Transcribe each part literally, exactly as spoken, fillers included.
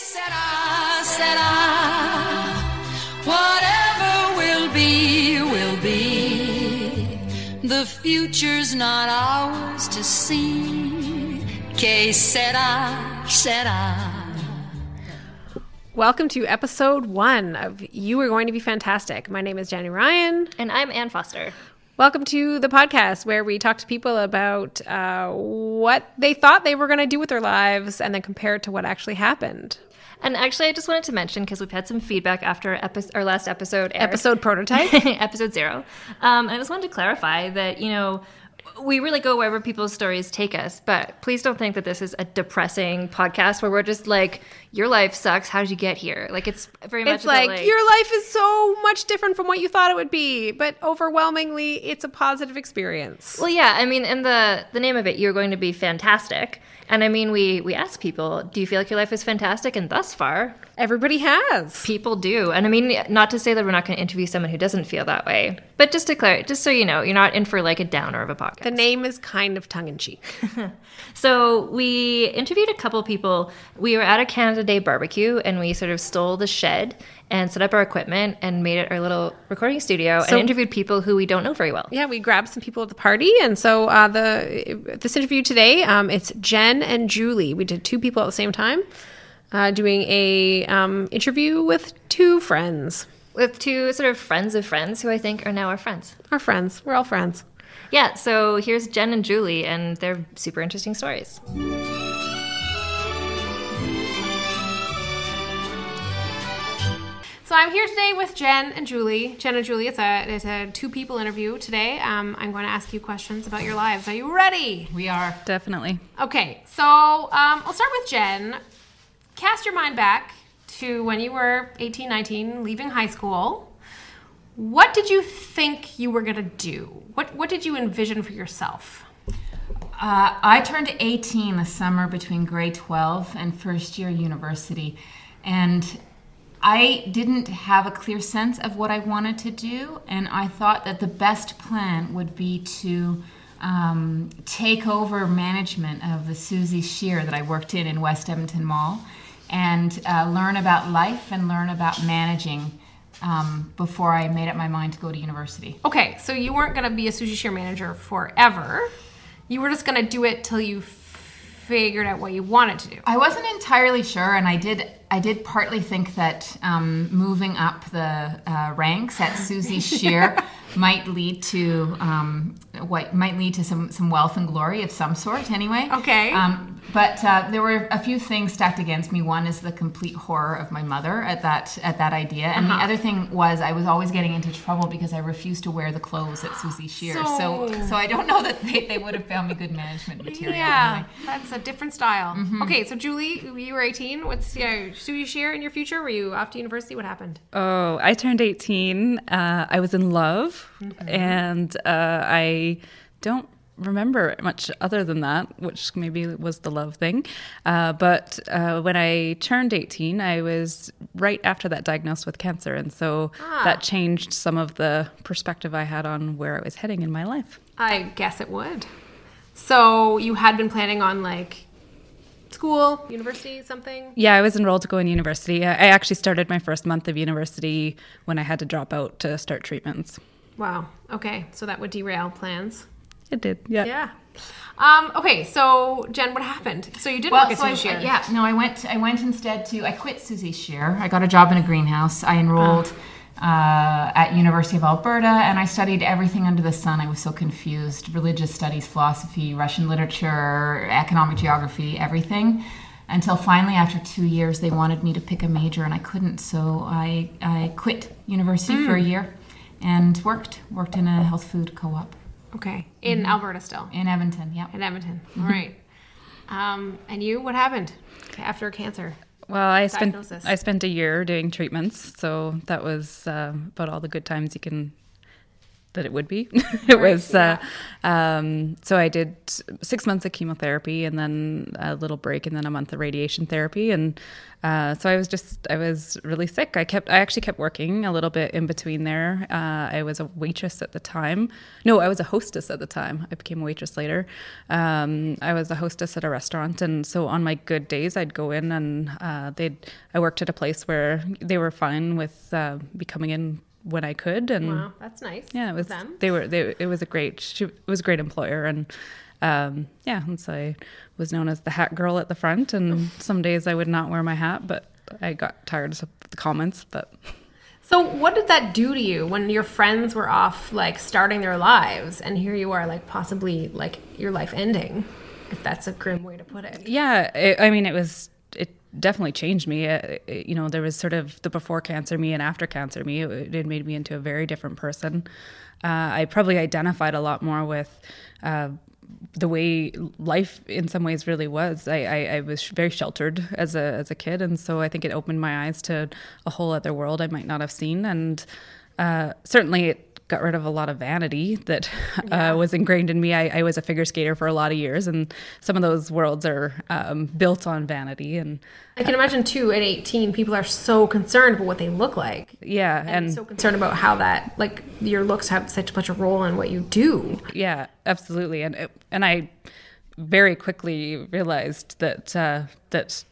Sarah, Sarah, whatever will be, will be. The future's not ours to see. Que sera, sera. Welcome to episode one of You Are Going to Be Fantastic. My name is Jenny Ryan. And I'm Anne Foster. Welcome to the podcast where we talk to people about uh, what they thought they were going to do with their lives and then compare it to what actually happened. And actually, I just wanted to mention, because we've had some feedback after epi- our last episode. Aired, episode prototype? Episode zero. Um, I just wanted to clarify that, you know, we really go wherever people's stories take us, but please don't think that this is a depressing podcast where we're just like, your life sucks, how did you get here? Like, it's very much it's about like, like, your life is so much different from what you thought it would be, but overwhelmingly, it's a positive experience. Well, yeah, I mean, in the, the name of it, You're Going to Be Fantastic. And I mean, we, we ask people, do you feel like your life is fantastic? And thus far, everybody has. People do. And I mean, not to say that we're not going to interview someone who doesn't feel that way, but just to clarify, just so you know, you're not in for like a downer of a podcast. The name is kind of tongue-in-cheek. So we interviewed a couple people. We were at a Canada Day barbecue and we sort of stole the shed and set up our equipment and made it our little recording studio, so, and interviewed people who we don't know very well. Yeah, we grabbed some people at the party. And so uh, the this interview today, um, it's Jen and Julie. We did two people at the same time uh, doing a um, interview with two friends. With two sort of friends of friends who I think are now our friends. Our friends. We're all friends. Yeah, so here's Jen and Julie and their super interesting stories. So I'm here today with Jen and Julie. Jen and Julie, it's a, it's a two-people interview today. Um, I'm going to ask you questions about your lives. Are you ready? We are. Definitely. Okay, so um, I'll start with Jen. Cast your mind back to when you were eighteen, nineteen, leaving high school. What did you think you were going to do? What What did you envision for yourself? Uh, I turned eighteen the summer between grade twelve and first year university. And I didn't have a clear sense of what I wanted to do, and I thought that the best plan would be to um, take over management of the Suzy Shier that I worked in in West Edmonton Mall, and uh, learn about life and learn about managing um, before I made up my mind to go to university. Okay, so you weren't going to be a Suzy Shier manager forever. You were just going to do it till you figured out what you wanted to do. I wasn't entirely sure, and I did I did partly think that um, moving up the uh, ranks at Suzy Shier might lead to um, what might lead to some, some wealth and glory of some sort anyway. Okay. Um, but uh, there were a few things stacked against me. One is the complete horror of my mother at that at that idea, and uh-huh. the other thing was I was always getting into trouble because I refused to wear the clothes at Suzy Shier. So so, so I don't know that they, they would have found me good management material. Yeah, anyway. That's a different style. Mm-hmm. Okay, so Julie, you were eighteen. What's your Suzy Shier in your future? Were you off to university? What happened? Oh, I turned eighteen. Uh, I was in love, mm-hmm. and uh, I don't remember much other than that, which maybe was the love thing. Uh, but uh, when I turned eighteen, I was right after that diagnosed with cancer, and so ah. that changed some of the perspective I had on where I was heading in my life. I guess it would. So you had been planning on, like, school, university, something? Yeah, I was enrolled to go in university. I actually started my first month of university when I had to drop out to start treatments. Wow. Okay. So that would derail plans. It did. Yeah. Yeah. Um, okay. So Jen, what happened? So you did well, work at so Suzy Shier. Yeah. No, I went, I went instead to, I quit Suzy Shier. I got a job in a greenhouse. I enrolled uh, uh, at University of Alberta, and I studied everything under the sun. I was so confused. Religious studies, philosophy, Russian literature, economic geography, everything. Until finally, after two years, they wanted me to pick a major, and I couldn't. So I, I quit university mm. for a year and worked, worked in a health food co-op. Okay. In mm-hmm. Alberta still? In Edmonton, yeah. In Edmonton. All right. Um, and you, what happened after cancer? Well, I spent diagnosis? I spent a year doing treatments, so that was uh, about all the good times you can that it would be. it right, was, yeah. uh, um, so I did six months of chemotherapy and then a little break and then a month of radiation therapy. And, uh, so I was just, I was really sick. I kept, I actually kept working a little bit in between there. Uh, I was a waitress at the time. No, I was a hostess at the time. I became a waitress later. Um, I was a hostess at a restaurant. And so on my good days, I'd go in and, uh, they'd, I worked at a place where they were fine with, uh, becoming in when I could. And wow, that's nice. Yeah, it was, them. they were, they, it was a great, she, it was a great employer. And, um, yeah. And so I was known as the hat girl at the front, and some days I would not wear my hat, but I got tired of the comments, but. So what did that do to you when your friends were off, like starting their lives, and here you are, like possibly like your life ending, if that's a grim way to put it? Yeah. It, I mean, it was, it, definitely changed me. It, it, you know, there was sort of the before cancer me and after cancer me. It, it made me into a very different person. Uh, I probably identified a lot more with uh, the way life in some ways really was. I, I, I was very sheltered as a as a kid, and so I think it opened my eyes to a whole other world I might not have seen. And uh, certainly it got rid of a lot of vanity that yeah. uh, was ingrained in me. I, I was a figure skater for a lot of years, and some of those worlds are um, built on vanity. And I can uh, imagine too, at eighteen, people are so concerned about what they look like. Yeah. And, and so concerned about how that, like your looks have such much a role in what you do. Yeah, absolutely. And, it, and I very quickly realized that, uh, that,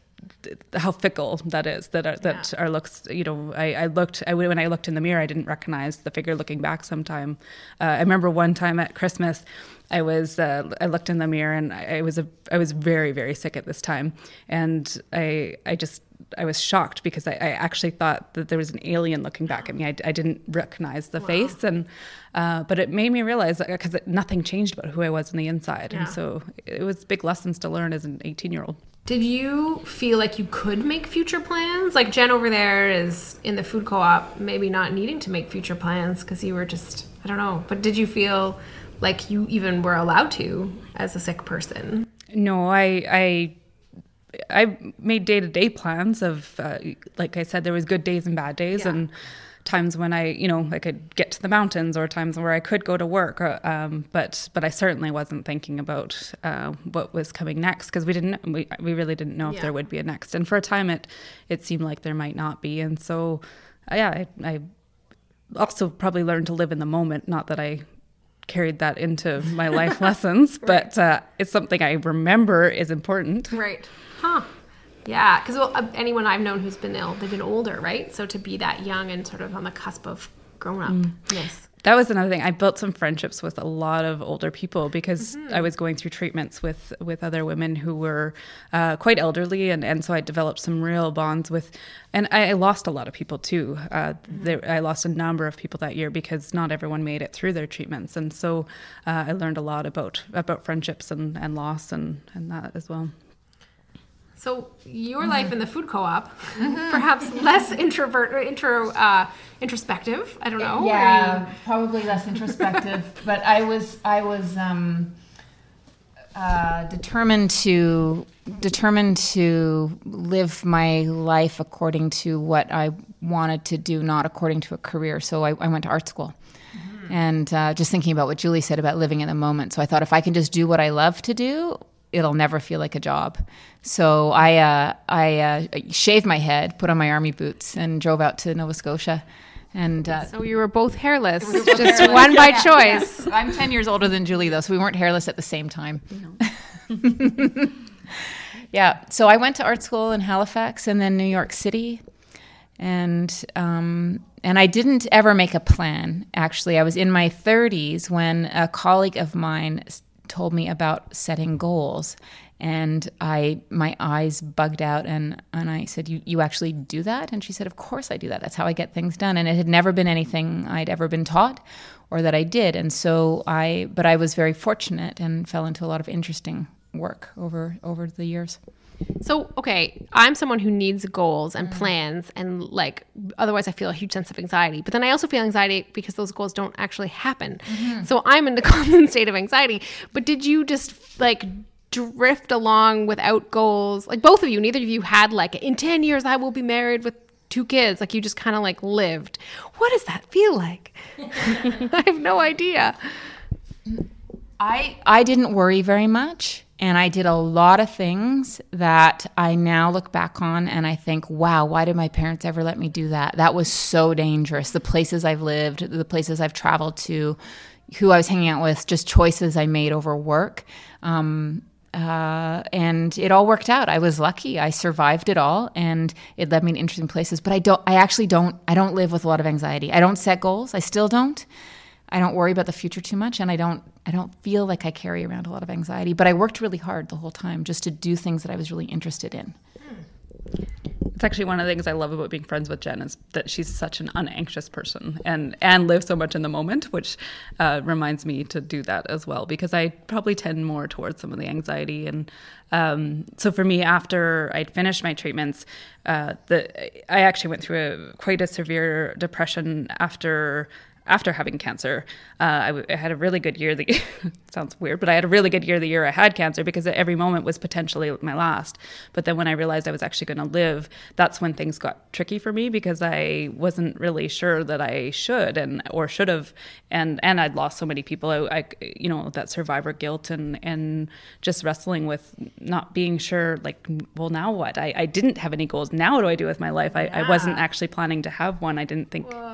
how fickle that is, that our, that yeah. our looks, you know, I, I looked, I, when I looked in the mirror, I didn't recognize the figure looking back sometime. Uh, I remember one time at Christmas, I was, uh, I looked in the mirror and I, I was, a, I was very, very sick at this time. And I, I just, I was shocked because I, I actually thought that there was an alien looking back at me. I, I didn't recognize the wow. face. And, uh, but it made me realize that because nothing changed about who I was on the inside. Yeah. And so it was big lessons to learn as an eighteen year old. Did you feel like you could make future plans? Like Jen over there is in the food co-op, maybe not needing to make future plans because you were just, I don't know. But did you feel like you even were allowed to as a sick person? No, I I, I made day-to-day plans of, uh, like I said, there was good days and bad days. Yeah. And times when I, you know, I could get to the mountains or times where I could go to work. Um, but, but I certainly wasn't thinking about, uh, what was coming next. Cause we didn't, we, we really didn't know yeah. if there would be a next. And for a time it, it seemed like there might not be. And so, yeah, I, I also probably learned to live in the moment. Not that I carried that into my life lessons, right. but, uh, it's something I remember is important. Right. Huh. Yeah, because well, anyone I've known who's been ill, they've been older, right? So to be that young and sort of on the cusp of grown up. Mm. Yes. That was another thing. I built some friendships with a lot of older people because mm-hmm. I was going through treatments with, with other women who were uh, quite elderly. And, and so I developed some real bonds with, and I, I lost a lot of people too. Uh, mm-hmm. there, I lost a number of people that year because not everyone made it through their treatments. And so uh, I learned a lot about, about friendships and, and loss and, and that as well. So your mm-hmm. life in the food co-op, mm-hmm. perhaps less introvert, or intro, uh, introspective. I don't know. Yeah, you... probably less introspective. But I was, I was um, uh, determined to, determined to live my life according to what I wanted to do, not according to a career. So I, I went to art school, mm-hmm. and uh, just thinking about what Julie said about living in the moment. So I thought if I can just do what I love to do, it'll never feel like a job. So I uh, I uh, shaved my head, put on my army boots, and drove out to Nova Scotia. And uh, so you were both hairless, we were both just hairless. One by yeah, choice. Yeah. I'm ten years older than Julie, though, so we weren't hairless at the same time. No. Yeah. So I went to art school in Halifax and then New York City, and um, and I didn't ever make a plan. Actually, I was in my thirties when a colleague of mine told me about setting goals, and I my eyes bugged out, and and I said, you you actually do that? And she said, of course I do that, that's how I get things done. And it had never been anything I'd ever been taught or that I did. And so I but I was very fortunate and fell into a lot of interesting work over over the years. So, okay, I'm someone who needs goals and plans, and like, otherwise I feel a huge sense of anxiety. But then I also feel anxiety because those goals don't actually happen. Mm-hmm. So I'm in the constant state of anxiety. But did you just like drift along without goals? Like both of you, neither of you had like, in ten years I will be married with two kids, like you just kind of like lived. What does that feel like? I have no idea. I I didn't worry very much, and I did a lot of things that I now look back on and I think, wow, why did my parents ever let me do that? That was so dangerous. The places I've lived, the places I've traveled to, who I was hanging out with, just choices I made over work. Um, uh, and it all worked out. I was lucky. I survived it all, and it led me to interesting places. But I don't, I actually don't, I don't live with a lot of anxiety. I don't set goals. I still don't. I don't worry about the future too much, and I don't I don't feel like I carry around a lot of anxiety. But I worked really hard the whole time just to do things that I was really interested in. It's actually one of the things I love about being friends with Jen is that she's such an unanxious person and, and lives so much in the moment, which uh, reminds me to do that as well, because I probably tend more towards some of the anxiety. And um, so for me, after I'd finished my treatments, uh, the, I actually went through a, quite a severe depression after... After having cancer, uh, I, w- I had a really good year. The sounds weird, but I had a really good year the year I had cancer, because every moment was potentially my last. But then when I realized I was actually going to live, that's when things got tricky for me, because I wasn't really sure that I should and or should have, and and I'd lost so many people. I, I you know, that survivor guilt and and just wrestling with not being sure. Like, well, now what? I, I didn't have any goals. Now what do I do with my life? I, yeah. I wasn't actually planning to have one. I didn't think. Whoa.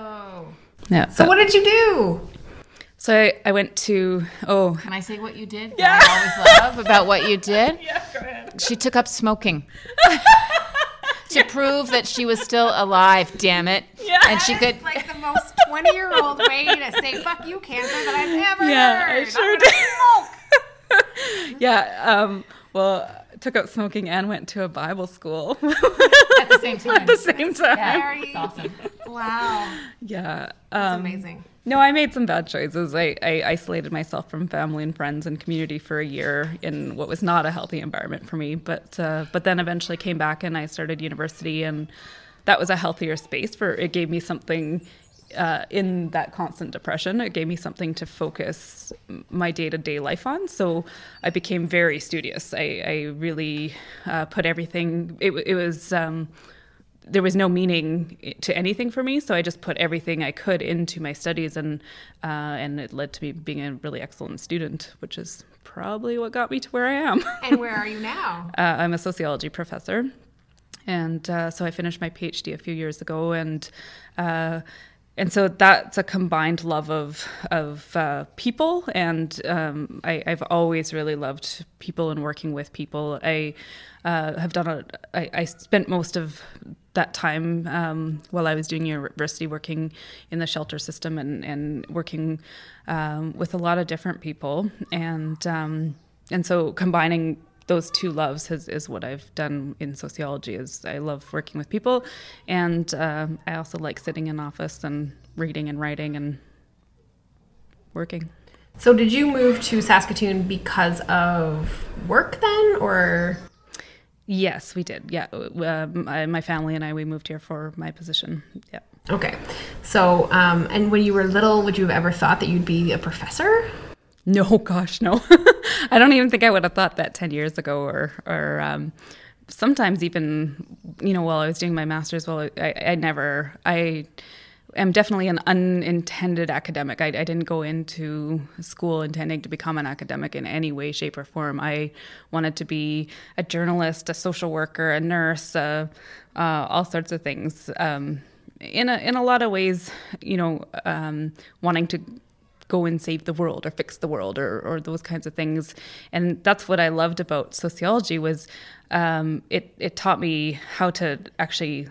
Yeah. So, so what did you do? So I, I went to, oh. Can I say what you did? Yeah. What I always love about what you did? Yeah, go ahead. She took up smoking to yeah. prove that she was still alive, damn it. Yeah. And she could. It's like the most twenty-year-old way to say, fuck you, cancer, that I've ever yeah, heard. Yeah, I sure did. Smoke. yeah, um, well. Took out smoking and went to a Bible school at the same time. At the same time. Yeah, that's awesome. Wow. Yeah. Um, that's amazing. No, I made some bad choices. I, I isolated myself from family and friends and community for a year in what was not a healthy environment for me. But uh, but then eventually came back and I started university, and that was a healthier space. For it gave me something. Uh, in that constant depression, it gave me something to focus my day-to-day life on. So I became very studious. I, I really uh, put everything, it, it was, um, there was no meaning to anything for me. So I just put everything I could into my studies, and uh, and it led to me being a really excellent student, which is probably what got me to where I am. And where are you now? uh, I'm a sociology professor. And uh, so I finished my PhD a few years ago, and uh And so that's a combined love of of uh, people, and um, I, I've always really loved people and working with people. I uh, have done a. I, I spent most of that time um, while I was doing university working in the shelter system and and working um, with a lot of different people, and um, and so combining. Those two loves has, is what I've done in sociology. Is I love working with people, and uh, I also like sitting in office and reading and writing and working. So did you move to Saskatoon because of work then, or? Yes, we did. Yeah, uh, my, my family and I, we moved here for my position. Yeah. Okay. So, um, and when you were little, would you have ever thought that you'd be a professor? No, gosh, no. I don't even think I would have thought that ten years ago, or or um, sometimes even, you know, while I was doing my master's, well, I, I never, I am definitely an unintended academic. I, I didn't go into school intending to become an academic in any way, shape, or form. I wanted to be a journalist, a social worker, a nurse, uh, uh, all sorts of things. Um, in a, in a lot of ways, you know, um, wanting to go and save the world or fix the world, or, or those kinds of things. And that's what I loved about sociology was um, it, it taught me how to actually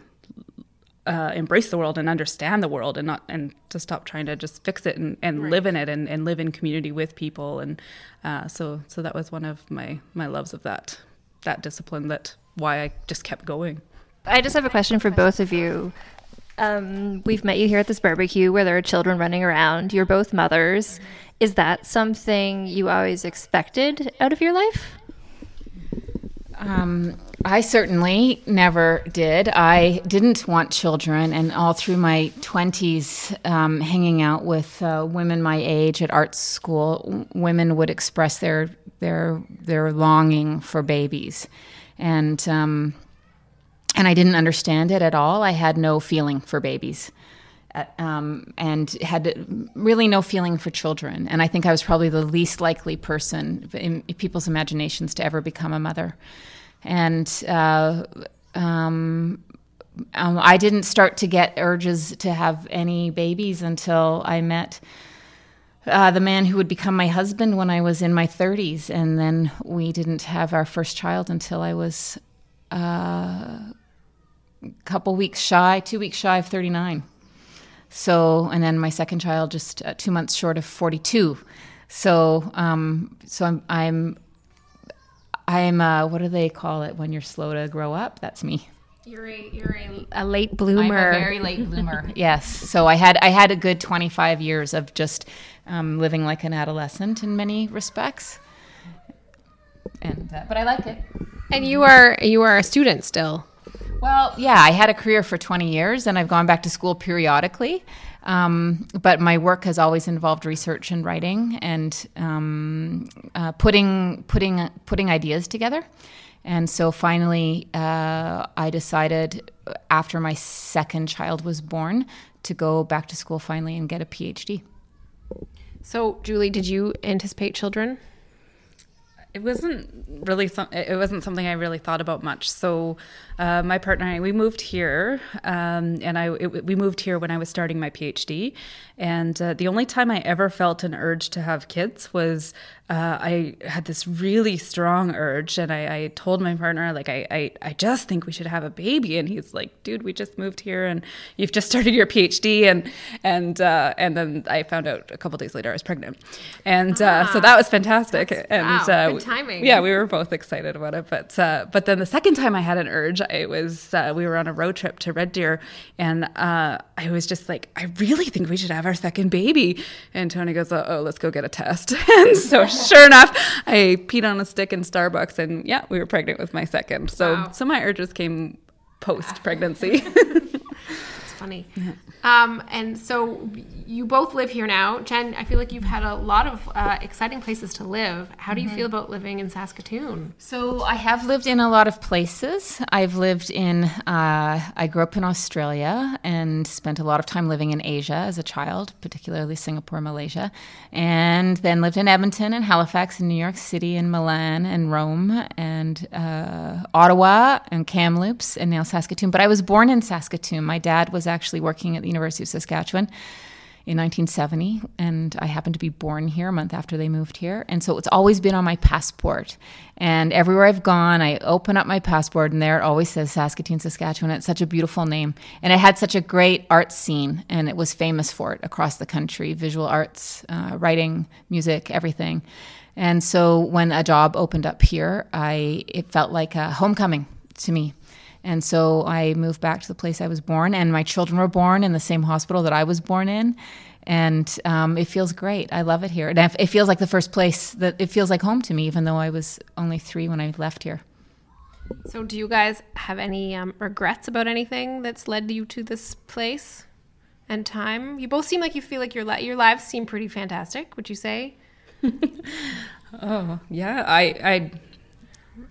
uh, embrace the world and understand the world, and not and to stop trying to just fix it and, and right. live in it and, and live in community with people. And uh, so so that was one of my, my loves of that, that discipline, that why I just kept going. I just have a question for both of you. Um, we've met you here at this barbecue where there are children running around. You're both mothers. Is that something you always expected out of your life? Um, I certainly never did. I didn't want children, and all through my twenties, um, hanging out with uh, women my age at art school, w- women would express their their their longing for babies, and um, and I didn't understand it at all. I had no feeling for babies. Um, and had really no feeling for children. And I think I was probably the least likely person in people's imaginations to ever become a mother. And uh, um, um, I didn't start to get urges to have any babies until I met uh, the man who would become my husband when I was in my thirties. And then we didn't have our first child until I was uh, a couple weeks shy, two weeks shy of thirty-nine. So, and then my second child just uh, two months short of forty-two. So, um, so I'm, I'm, I'm, uh, what do they call it when you're slow to grow up? That's me. You're a, you're a, a late bloomer. I'm a very late bloomer. Yes. So I had, I had a good twenty-five years of just, um, living like an adolescent in many respects. And, uh, but I like it. And you are, you are a student still. Well, yeah, I had a career for twenty years, and I've gone back to school periodically. Um, but my work has always involved research and writing, and um, uh, putting putting putting ideas together. And so finally, uh, I decided after my second child was born to go back to school finally and get a PhD. So, Julie, did you anticipate children? It wasn't really some, it wasn't something I really thought about much. So uh, my partner and I, we moved here, um, and I it, we moved here when I was starting my PhD. And uh, the only time I ever felt an urge to have kids was uh, I had this really strong urge, and I, I told my partner, like, I, I I just think we should have a baby, and he's like, dude, we just moved here, and you've just started your PhD, and and uh, and then I found out a couple days later I was pregnant, and ah, uh, so that was fantastic. And wow. uh, timing. Yeah, we were both excited about it. But uh, but then the second time I had an urge, it was uh, we were on a road trip to Red Deer, and uh, I was just like, I really think we should have our second baby. And Tony goes, oh, oh let's go get a test. And so sure enough, I peed on a stick in Starbucks, and yeah, we were pregnant with my second. So wow. So my urges came post-pregnancy. Funny. Yeah. Um, and so you both live here now. Jen, I feel like you've had a lot of uh, exciting places to live. How do you mm-hmm. feel about living in Saskatoon? So I have lived in a lot of places. I've lived in, uh, I grew up in Australia and spent a lot of time living in Asia as a child, particularly Singapore, Malaysia, and then lived in Edmonton and Halifax and New York City and Milan and Rome and uh, Ottawa and Kamloops and now Saskatoon. But I was born in Saskatoon. My dad was actually working at the University of Saskatchewan in nineteen seventy, and I happened to be born here a month after they moved here, and so it's always been on my passport. And everywhere I've gone, I open up my passport, and there it always says Saskatoon, Saskatchewan. It's such a beautiful name, and it had such a great art scene, and it was famous for it across the country: visual arts, uh, writing, music, everything. And so when a job opened up here, I it felt like a homecoming to me. And so I moved back to the place I was born, and my children were born in the same hospital that I was born in. And um, it feels great. I love it here. And it feels like the first place that it feels like home to me, even though I was only three when I left here. So do you guys have any um, regrets about anything that's led you to this place and time? You both seem like you feel like your, li- your lives seem pretty fantastic, would you say? Oh, yeah. I... I...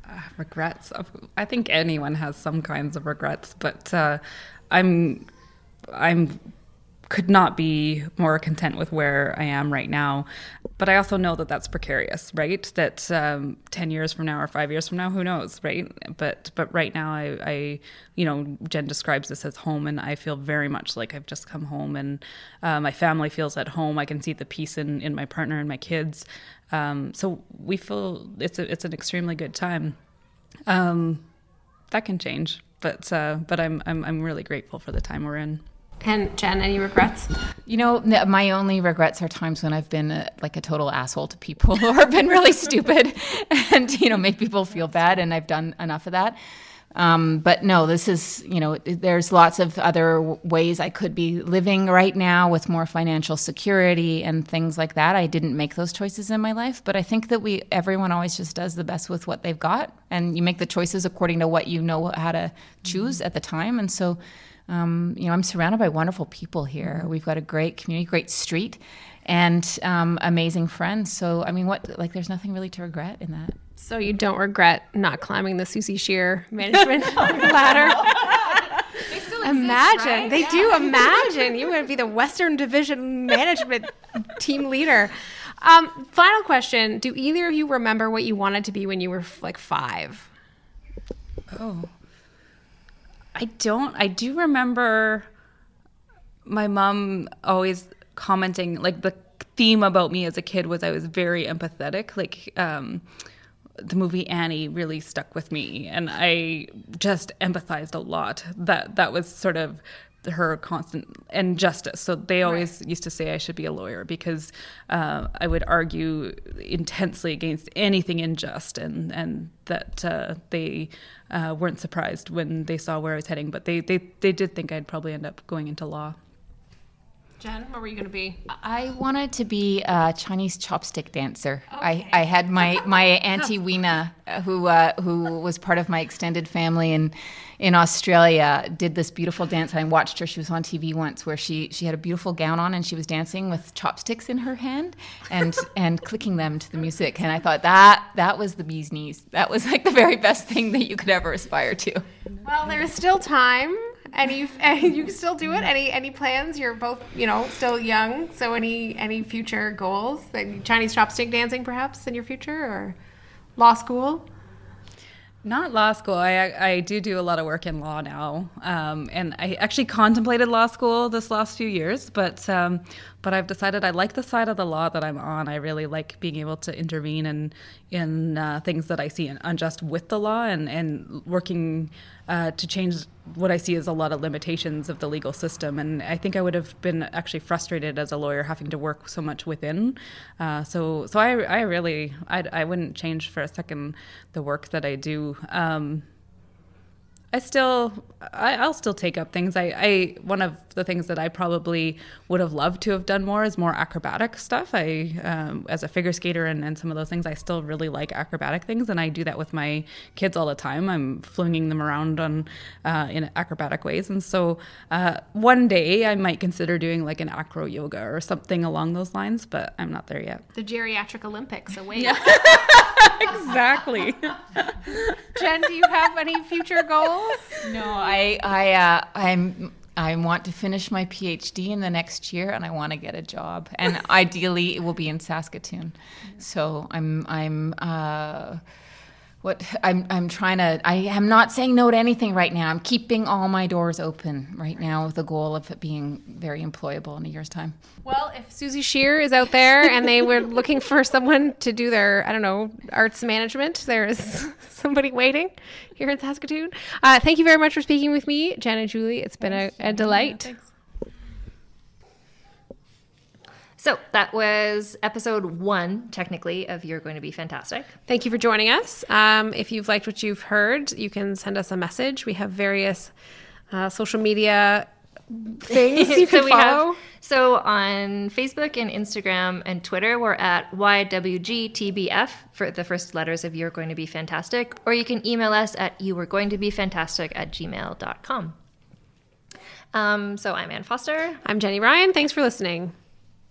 Uh, regrets. I think anyone has some kinds of regrets, but uh, I'm I'm could not be more content with where I am right now. But I also know that that's precarious, right? That um, ten years from now or five years from now, who knows, right? But but right now, I, I you know, Jen describes this as home, and I feel very much like I've just come home, and uh, my family feels at home. I can see the peace in, in my partner and my kids. Um, so we feel it's a, it's an extremely good time. Um, that can change, but uh, but I'm I'm I'm really grateful for the time we're in. And Jen, any regrets? You know, my only regrets are times when I've been a, like a total asshole to people or been really stupid and, you know, make people feel bad, and I've done enough of that. Um, but no, this is, you know, there's lots of other w- ways I could be living right now with more financial security and things like that. I didn't make those choices in my life, but I think that we, everyone always just does the best with what they've got, and you make the choices according to what you know how to choose mm-hmm. at the time. And so, um, you know, I'm surrounded by wonderful people here. Mm-hmm. We've got a great community, great street, and, um, amazing friends. So, I mean, what, like, there's nothing really to regret in that. So you don't regret not climbing the Suzy Shier management ladder? imagine. Right? They yeah. do imagine. You would be the Western Division management team leader. Um, final question. Do either of you remember what you wanted to be when you were like five? Oh, I don't. I do remember my mom always commenting, like the theme about me as a kid was I was very empathetic. Like um, the movie Annie really stuck with me, and I just empathized a lot. That that was sort of her constant injustice. So they always right. used to say I should be a lawyer because uh, I would argue intensely against anything unjust, and and that uh, they uh, weren't surprised when they saw where I was heading. But they, they, they did think I'd probably end up going into law. Jen, what were you going to be? I wanted to be a Chinese chopstick dancer. Okay. I, I had my, my auntie Weena, who uh, who was part of my extended family in, in Australia, did this beautiful dance. I watched her. She was on T V once where she, she had a beautiful gown on and she was dancing with chopsticks in her hand and and clicking them to the music. And I thought that that was the bee's knees. That was like the very best thing that you could ever aspire to. Well, there's still time. Any, and you can still do it. Any any plans? You're both, you know, still young. So any any future goals? Like Chinese chopstick dancing, perhaps, in your future, or law school? Not law school. I I do do a lot of work in law now, um, and I actually contemplated law school this last few years, but um, but I've decided I like the side of the law that I'm on. I really like being able to intervene in in uh, things that I see unjust with the law, and and working uh, to change what I see as a lot of limitations of the legal system. And I think I would have been actually frustrated as a lawyer having to work so much within. Uh, so so I, I really, I, I wouldn't change for a second the work that I do. Um, I still, I, I'll still take up things. I, I, one of the things that I probably would have loved to have done more is more acrobatic stuff. I, um, as a figure skater and, and some of those things, I still really like acrobatic things. And I do that with my kids all the time. I'm flinging them around on, uh, in acrobatic ways. And so, uh, one day I might consider doing like an acro yoga or something along those lines, but I'm not there yet. The geriatric Olympics away. Yeah. Exactly. Jen, do you have any future goals? No, I I uh, I'm I want to finish my P H D in the next year, and I want to get a job. And ideally, it will be in Saskatoon. So I'm I'm uh, what I'm I'm trying to. I am not saying no to anything right now. I'm keeping all my doors open right now with the goal of it being very employable in a year's time. Well, if Suzy Shier is out there and they were looking for someone to do their, I don't know, arts management, there is somebody waiting here in Saskatoon. Uh, thank you very much for speaking with me, Jen and Julie. It's been a, a delight. Yeah, thanks. So that was episode one, technically, of You're Going to Be Fantastic. Thank you for joining us. Um, if you've liked what you've heard, you can send us a message. We have various uh, social media things you can so follow. Have, so on Facebook and Instagram and Twitter, we're at Y W G T B F for the first letters of You're Going to Be Fantastic. Or you can email us at youweregoingtobefantastic at gmail dot com. Um, so I'm Anne Foster. I'm Jenny Ryan. Thanks for listening.